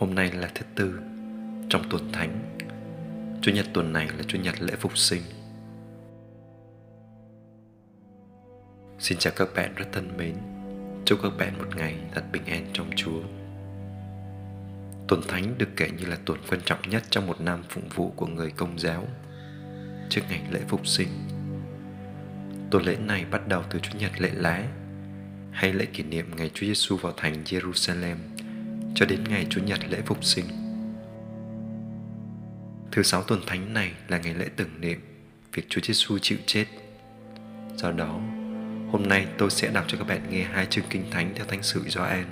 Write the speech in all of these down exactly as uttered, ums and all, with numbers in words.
Hôm nay là thứ Tư trong tuần Thánh. Chủ nhật tuần này là Chủ nhật lễ Phục Sinh. Xin chào các bạn rất thân mến. Chúc các bạn một ngày thật bình an trong Chúa. Tuần Thánh được kể như là tuần quan trọng nhất trong một năm phụng vụ của người Công giáo, trước ngày lễ Phục Sinh. Tuần lễ này bắt đầu từ Chủ nhật lễ lá, hay lễ kỷ niệm ngày Chúa Giêsu vào thành Gierusalem, cho đến ngày Chủ nhật lễ Phục Sinh. Thứ sáu tuần Thánh này là ngày lễ tưởng niệm việc Chúa Giêsu chịu chết. Do đó, hôm nay tôi sẽ đọc cho các bạn nghe hai chương Kinh Thánh theo Thánh Sử Gioan,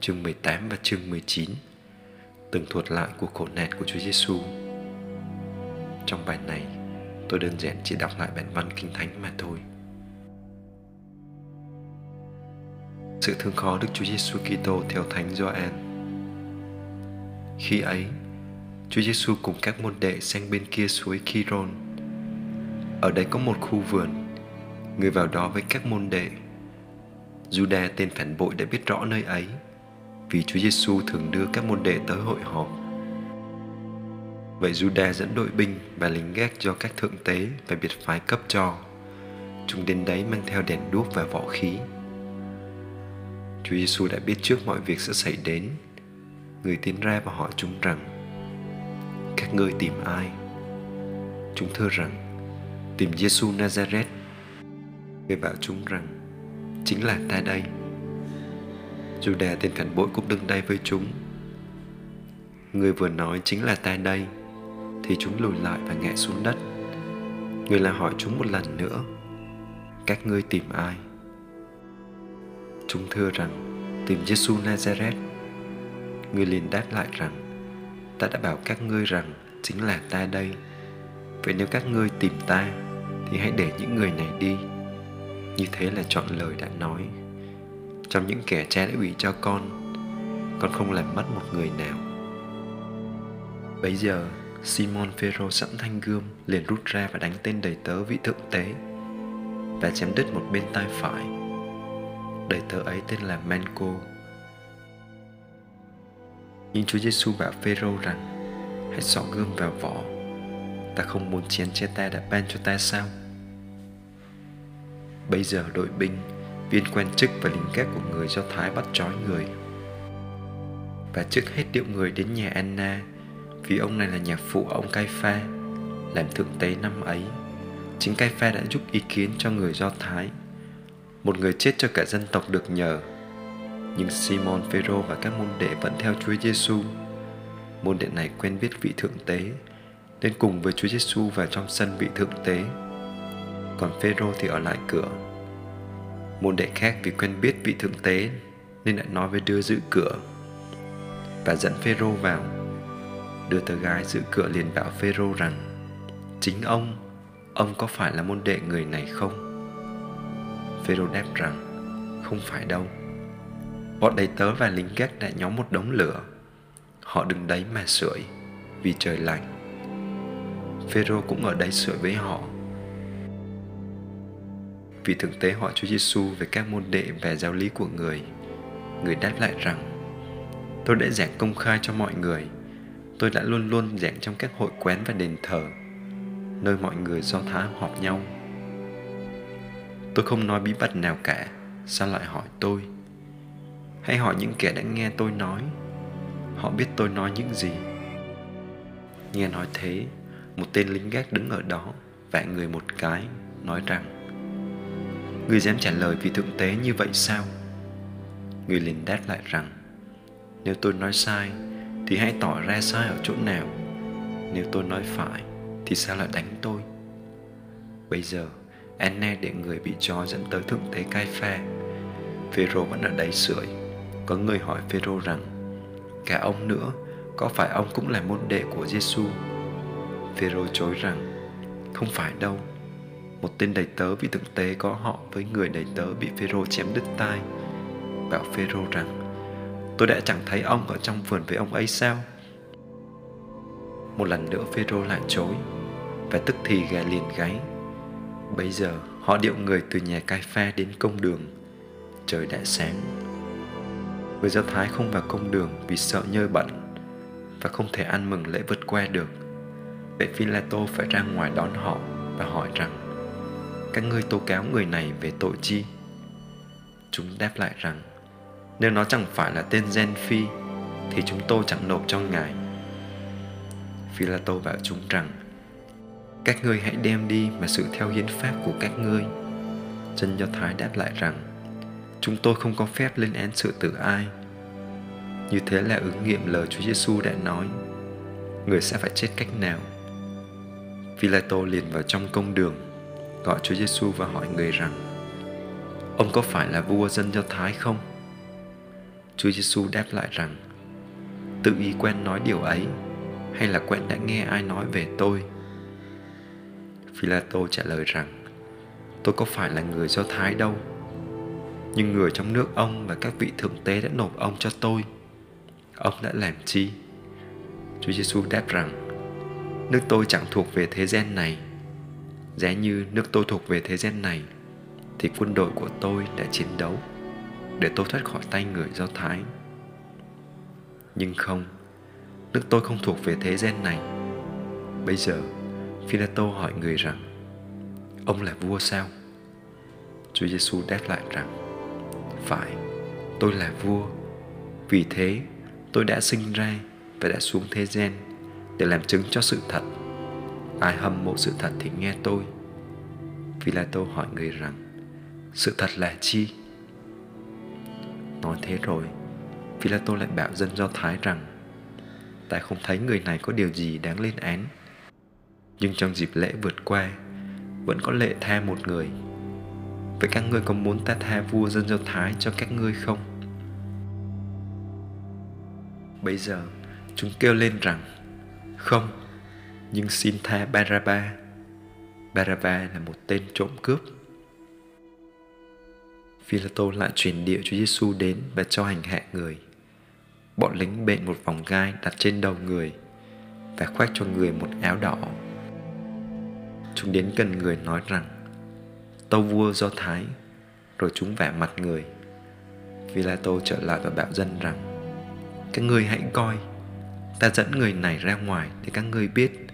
chương mười tám và chương mười chín, tường thuật lại cuộc khổ nạn của Chúa Giêsu. Trong bài này, tôi đơn giản chỉ đọc lại bản văn Kinh Thánh mà thôi. Sự thương khó Đức Chúa Giêsu Kitô theo Thánh Gioan. Khi ấy, Chúa Giêsu cùng các môn đệ sang bên kia suối Kiron. Ở đây có một khu vườn, người vào đó với các môn đệ. Judah tên phản bội đã biết rõ nơi ấy, vì Chúa Giêsu thường đưa các môn đệ tới hội họp. Vậy Judah dẫn đội binh và lính gác do các thượng tế và biệt phái cấp cho. Chúng đến đấy mang theo đèn đuốc và võ khí. Chúa Giêsu đã biết trước mọi việc sẽ xảy đến. Người tiến ra và hỏi chúng rằng: các ngươi tìm ai? Chúng thưa rằng: tìm Giêsu Nazareth. Người bảo chúng rằng: chính là ta đây. Juda tên phản bội cũng đứng đây với chúng. Người vừa nói chính là ta đây thì chúng lùi lại và ngã xuống đất. Người lại hỏi chúng một lần nữa: các ngươi tìm ai? Chúng thưa rằng: tìm Giêsu Nazareth. Người liền đáp lại rằng: ta đã bảo các ngươi rằng chính là ta đây. Vậy nếu các ngươi tìm ta thì hãy để những người này đi. Như thế là chọn lời đã nói: trong những kẻ cha đã ủy cho con, con không làm mất một người nào. Bấy giờ Simon Phi-rô sẵn thanh gươm liền rút ra và đánh tên đầy tớ vị thượng tế và chém đứt một bên tai phải. Đầy tớ ấy tên là Manco. Nhưng Chúa Giêsu bảo Phêrô rằng: hãy xỏ gươm vào vỏ. Ta không muốn chén che ta đã ban cho ta sao? Bây giờ đội binh, viên quan chức và lính gác của người Do Thái bắt trói người và trước hết điệu người đến nhà Anna, vì ông này là nhà phụ ông Caipha, làm thượng tế năm ấy. Chính Caipha đã giúp ý kiến cho người Do Thái, một người chết cho cả dân tộc được nhờ. Nhưng Simon Phi-rô và các môn đệ vẫn theo Chúa Giêsu. Môn đệ này quen biết vị thượng tế nên cùng với Chúa Giêsu vào trong sân vị thượng tế. Còn Phêrô thì ở lại cửa. Môn đệ khác vì quen biết vị thượng tế nên đã nói với đứa giữ cửa và dẫn Phêrô vào. Đứa tớ gái giữ cửa liền bảo Phêrô rằng: chính ông, ông có phải là môn đệ người này không? Phêrô đáp rằng: không phải đâu. Bọn đầy tớ và lính gác đã nhóm một đống lửa, họ đứng đấy mà sưởi vì trời lạnh. Phêrô cũng ở đấy sưởi với họ. Vì thượng tế hỏi Chúa Giêsu về các môn đệ và giáo lý của người. Người đáp lại rằng: tôi đã giảng công khai cho mọi người, tôi đã luôn luôn giảng trong các hội quán và đền thờ, nơi mọi người Do Thái họp nhau. Tôi không nói bí mật nào cả, sao lại hỏi tôi? Hãy hỏi những kẻ đã nghe tôi nói, họ biết tôi nói những gì. Nghe nói thế, một tên lính gác đứng ở đó vả người một cái, nói rằng: người dám trả lời vì thượng tế như vậy sao? Người liền đáp lại rằng: nếu tôi nói sai thì hãy tỏ ra sai ở chỗ nào. Nếu tôi nói phải thì sao lại đánh tôi? Bây giờ Anna để người bị trói dẫn tới thượng tế Caipha. Phêrô vẫn ở đấy sưởi. Có người hỏi Phêrô rằng: cả ông nữa, có phải ông cũng là môn đệ của Giêsu? Phêrô chối rằng: không phải đâu. Một tên đầy tớ vị thượng tế có họ với người đầy tớ bị Phêrô chém đứt tai, bảo Phêrô rằng: tôi đã chẳng thấy ông ở trong vườn với ông ấy sao? Một lần nữa Phêrô lại chối và tức thì gà liền gáy. Bấy giờ họ điệu người từ nhà Caipha đến công đường. Trời đã sáng. Người Do Thái không vào công đường vì sợ nhơ bẩn và không thể ăn mừng lễ vượt qua được. Vậy Philatô phải ra ngoài đón họ và hỏi rằng: các ngươi tố cáo người này về tội chi? Chúng đáp lại rằng: nếu nó chẳng phải là tên Gen Phi thì chúng tôi chẳng nộp cho ngài. Philatô bảo chúng rằng: các ngươi hãy đem đi mà xử theo hiến pháp của các ngươi. Dân Do Thái đáp lại rằng: chúng tôi không có phép lên án sự tử ai. Như thế là ứng nghiệm lời Chúa Giêsu đã nói: người sẽ phải chết cách nào? Philatô liền vào trong công đường, gọi Chúa Giêsu và hỏi người rằng: ông có phải là vua dân Do Thái không? Chúa Giêsu đáp lại rằng: tự ý quen nói điều ấy, hay là quen đã nghe ai nói về tôi? Philatô trả lời rằng: tôi có phải là người Do Thái đâu, nhưng người trong nước ông và các vị thượng tế đã nộp ông cho tôi. Ông đã làm chi? Chúa Giêsu đáp rằng: nước tôi chẳng thuộc về thế gian này. Giá như nước tôi thuộc về thế gian này, thì quân đội của tôi đã chiến đấu để tôi thoát khỏi tay người Do Thái. Nhưng không, nước tôi không thuộc về thế gian này. Bây giờ Philatô hỏi người rằng: ông là vua sao? Chúa Giêsu đáp lại rằng: phải, tôi là vua. Vì thế tôi đã sinh ra và đã xuống thế gian để làm chứng cho sự thật. Ai hâm mộ sự thật thì nghe tôi. Philatô hỏi người rằng: sự thật là chi? Nói thế rồi, Philatô lại bảo dân Do Thái rằng: ta không thấy người này có điều gì đáng lên án, nhưng trong dịp lễ vượt qua vẫn có lệ tha một người. Vậy các ngươi có muốn ta tha vua dân Do Thái cho các ngươi không? Bây giờ chúng kêu lên rằng: không, nhưng xin tha Baraba. Baraba là một tên trộm cướp. Philatô lại truyền địa Chúa Giêsu đến và cho hành hạ người. Bọn lính bện một vòng gai đặt trên đầu người và khoác cho người một áo đỏ. Chúng đến gần người nói rằng: tâu vua Do Thái. Rồi chúng vả mặt người. Philatô trở lại và bảo dân rằng: các ngươi hãy coi, ta dẫn người này ra ngoài để các ngươi biết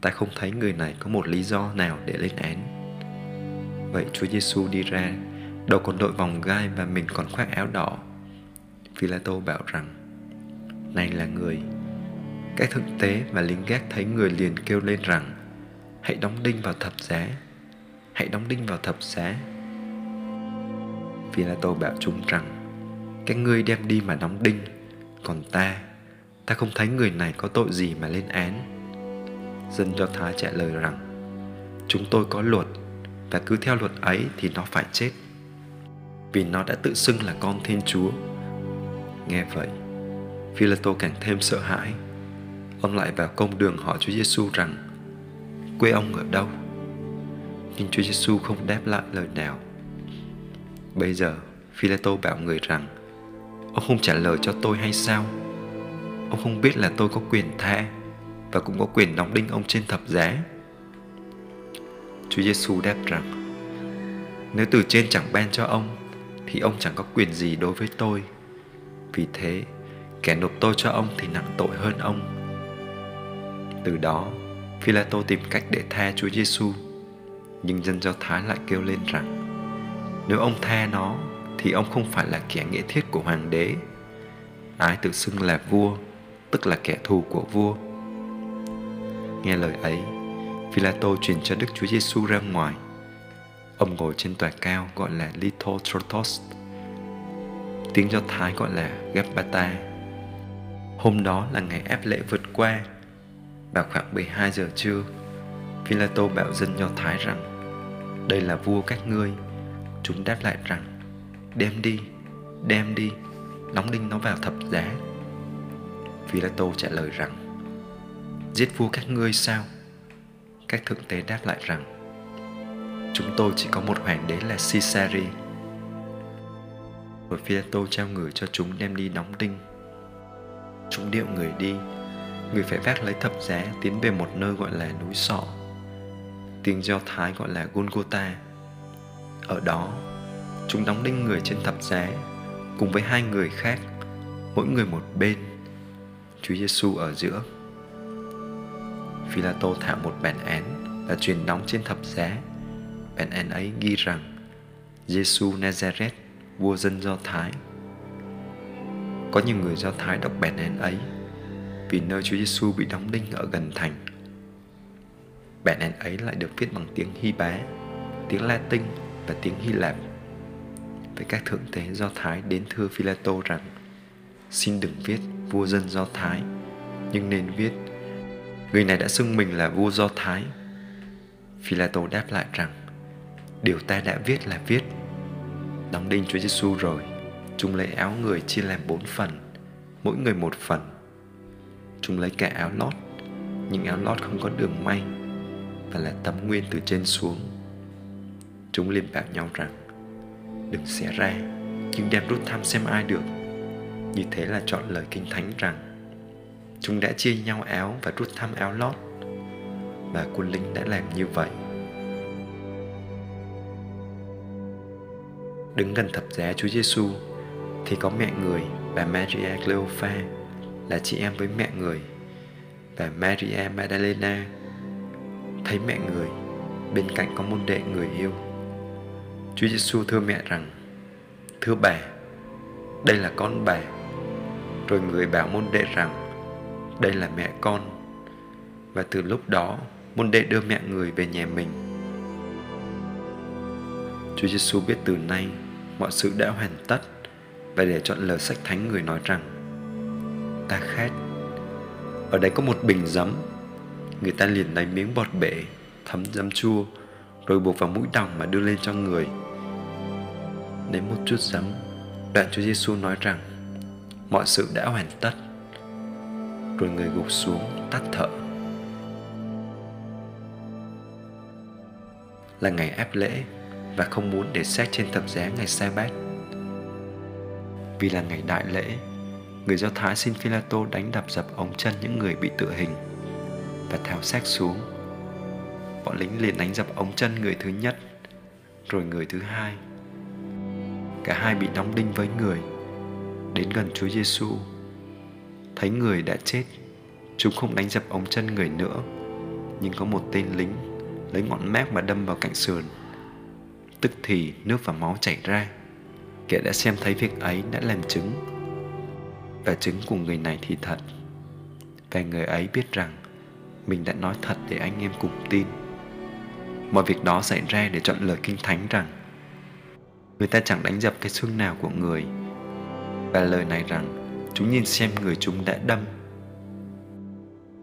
ta không thấy người này có một lý do nào để lên án. Vậy Chúa Giêsu đi ra, đầu còn đội vòng gai và mình còn khoác áo đỏ. Philatô bảo rằng: này là người. Các thượng tế và lính gác thấy người liền kêu lên rằng: hãy đóng đinh vào thập giá, hãy đóng đinh vào thập giá. Philatô bảo chúng rằng: các ngươi đem đi mà đóng đinh, còn ta, ta không thấy người này có tội gì mà lên án. Dân Do Thái trả lời rằng: chúng tôi có luật, và cứ theo luật ấy thì nó phải chết, vì nó đã tự xưng là con Thiên Chúa. Nghe vậy, Philatô càng thêm sợ hãi. Ông lại vào công đường hỏi Chúa Giêsu rằng: quê ông ở đâu? Nhưng Chúa Giêsu không đáp lại lời nào. Bây giờ Philatô bảo người rằng: ông không trả lời cho tôi hay sao? Ông không biết là tôi có quyền tha và cũng có quyền đóng đinh ông trên thập giá. Chúa Giêsu đáp rằng: nếu từ trên chẳng ban cho ông thì ông chẳng có quyền gì đối với tôi. Vì thế kẻ nộp tôi cho ông thì nặng tội hơn ông. Từ đó Philatô tìm cách để tha Chúa Giêsu, nhưng dân Do Thái lại kêu lên rằng: nếu ông tha nó thì ông không phải là kẻ nghĩa thiết của hoàng đế. Ai tự xưng là vua, tức là kẻ thù của vua. Nghe lời ấy, Philatô truyền cho Đức Chúa Giêsu ra ngoài. Ông ngồi trên tòa cao gọi là Lithostrotos, tiếng Do Thái gọi là Gabata. Hôm đó là ngày áp lễ vượt qua. Vào khoảng mười hai giờ trưa, Philatô bảo dân Do Thái rằng: đây là vua các ngươi. Chúng đáp lại rằng: đem đi, đem đi, đóng đinh nó vào thập giá. Philatô trả lời rằng: giết vua các ngươi sao? Các thượng tế đáp lại rằng: chúng tôi chỉ có một hoàng đế là Sisari. Rồi Philatô trao người cho chúng đem đi đóng đinh. Chúng điệu người đi. Người phải vác lấy thập giá tiến về một nơi gọi là núi Sọ, tiếng Do Thái gọi là Golgotha. Ở đó, chúng đóng đinh người trên thập giá cùng với hai người khác mỗi người một bên, Chúa Giêsu ở giữa. Philatô thả một bản án và truyền đóng trên thập giá. Bản án ấy ghi rằng: Giêsu Nazareth, vua dân Do Thái. Có nhiều người Do Thái đọc bản án ấy vì nơi Chúa Giêsu bị đóng đinh ở gần thành. Bản án ấy lại được viết bằng tiếng Hy-bá, tiếng Latin và tiếng Hy Lạp. Với các thượng tế Do Thái đến thưa Philatô rằng: xin đừng viết vua dân Do Thái, nhưng nên viết: người này đã xưng mình là vua Do Thái. Philatô đáp lại rằng: điều ta đã viết là viết. Đóng đinh Chúa Giêsu rồi, chúng lấy áo người chia làm bốn phần, mỗi người một phần. Chúng lấy cả áo lót, nhưng áo lót không có đường may và là tấm nguyên từ trên xuống. Chúng liền bảo nhau rằng: đừng xé ra, nhưng đem rút thăm xem ai được. Như thế là chọn lời Kinh Thánh rằng: chúng đã chia nhau áo và rút thăm áo lót. Và quân lính đã làm như vậy. Đứng gần thập giá Chúa Giêsu thì có mẹ người, bà Maria Clê-ô-pha, là chị em với mẹ người, và Maria Madalena. Thấy mẹ người, bên cạnh có môn đệ người yêu. Chúa Giêsu thưa mẹ rằng: thưa bà, đây là con bà. Rồi người bảo môn đệ rằng: đây là mẹ con. Và từ lúc đó, môn đệ đưa mẹ người về nhà mình. Chúa Giêsu biết từ nay mọi sự đã hoàn tất, và để chọn lời Sách Thánh, người nói rằng: ta khát. Ở đây có một bình giấm. Người ta liền lấy miếng bọt bể thấm giấm chua, rồi buộc vào mũi đồng mà đưa lên cho người. Nếm một chút giấm, đoạn Chúa Giêsu nói rằng: mọi sự đã hoàn tất. Rồi người gục xuống tắt thở. Là ngày áp lễ và không muốn để xác trên thập giá ngày Sa-bát. Vì là ngày đại lễ, người Do Thái xin Philatô đánh đập dập ống chân những người bị tự hình và tháo xác xuống. Bọn lính liền đánh dập ống chân người thứ nhất, rồi người thứ hai. Cả hai bị đóng đinh với người. Đến gần Chúa Giêsu, thấy người đã chết, chúng không đánh dập ống chân người nữa, nhưng có một tên lính lấy ngọn mác mà đâm vào cạnh sườn. Tức thì nước và máu chảy ra. Kẻ đã xem thấy việc ấy đã làm chứng, và chứng của người này thì thật. Và người ấy biết rằng mình đã nói thật để anh em cùng tin. Mọi việc đó xảy ra để chọn lời Kinh Thánh rằng: người ta chẳng đánh dập cái xương nào của người. Và lời này rằng: chúng nhìn xem người chúng đã đâm.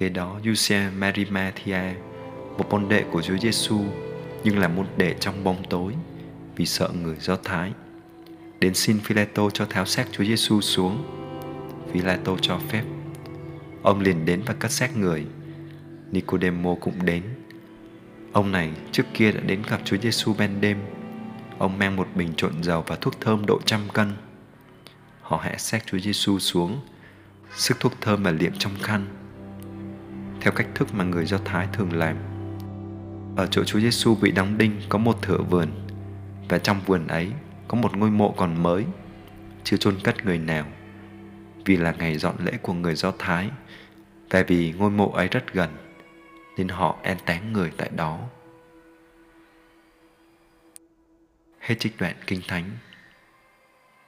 Kế đó, Yusea Marimathia, một môn đệ của Chúa Giêsu, nhưng là môn đệ trong bóng tối vì sợ người Do Thái, đến xin Philatô cho tháo xác Chúa Giêsu xuống. Philatô cho phép. Ông liền đến và cất xác người. Nicodemo cũng đến. Ông này trước kia đã đến gặp Chúa Giêsu ban đêm. Ông mang một bình trộn dầu và thuốc thơm độ trăm cân. Họ hạ xác Chúa Giêsu xuống, sức thuốc thơm mà liệm trong khăn, theo cách thức mà người Do Thái thường làm. Ở chỗ Chúa Giêsu bị đóng đinh có một thửa vườn, và trong vườn ấy có một ngôi mộ còn mới, chưa chôn cất người nào, vì là ngày dọn lễ của người Do Thái, và vì ngôi mộ ấy rất gần, nên họ an táng người tại đó. Hết trích đoạn Kinh Thánh.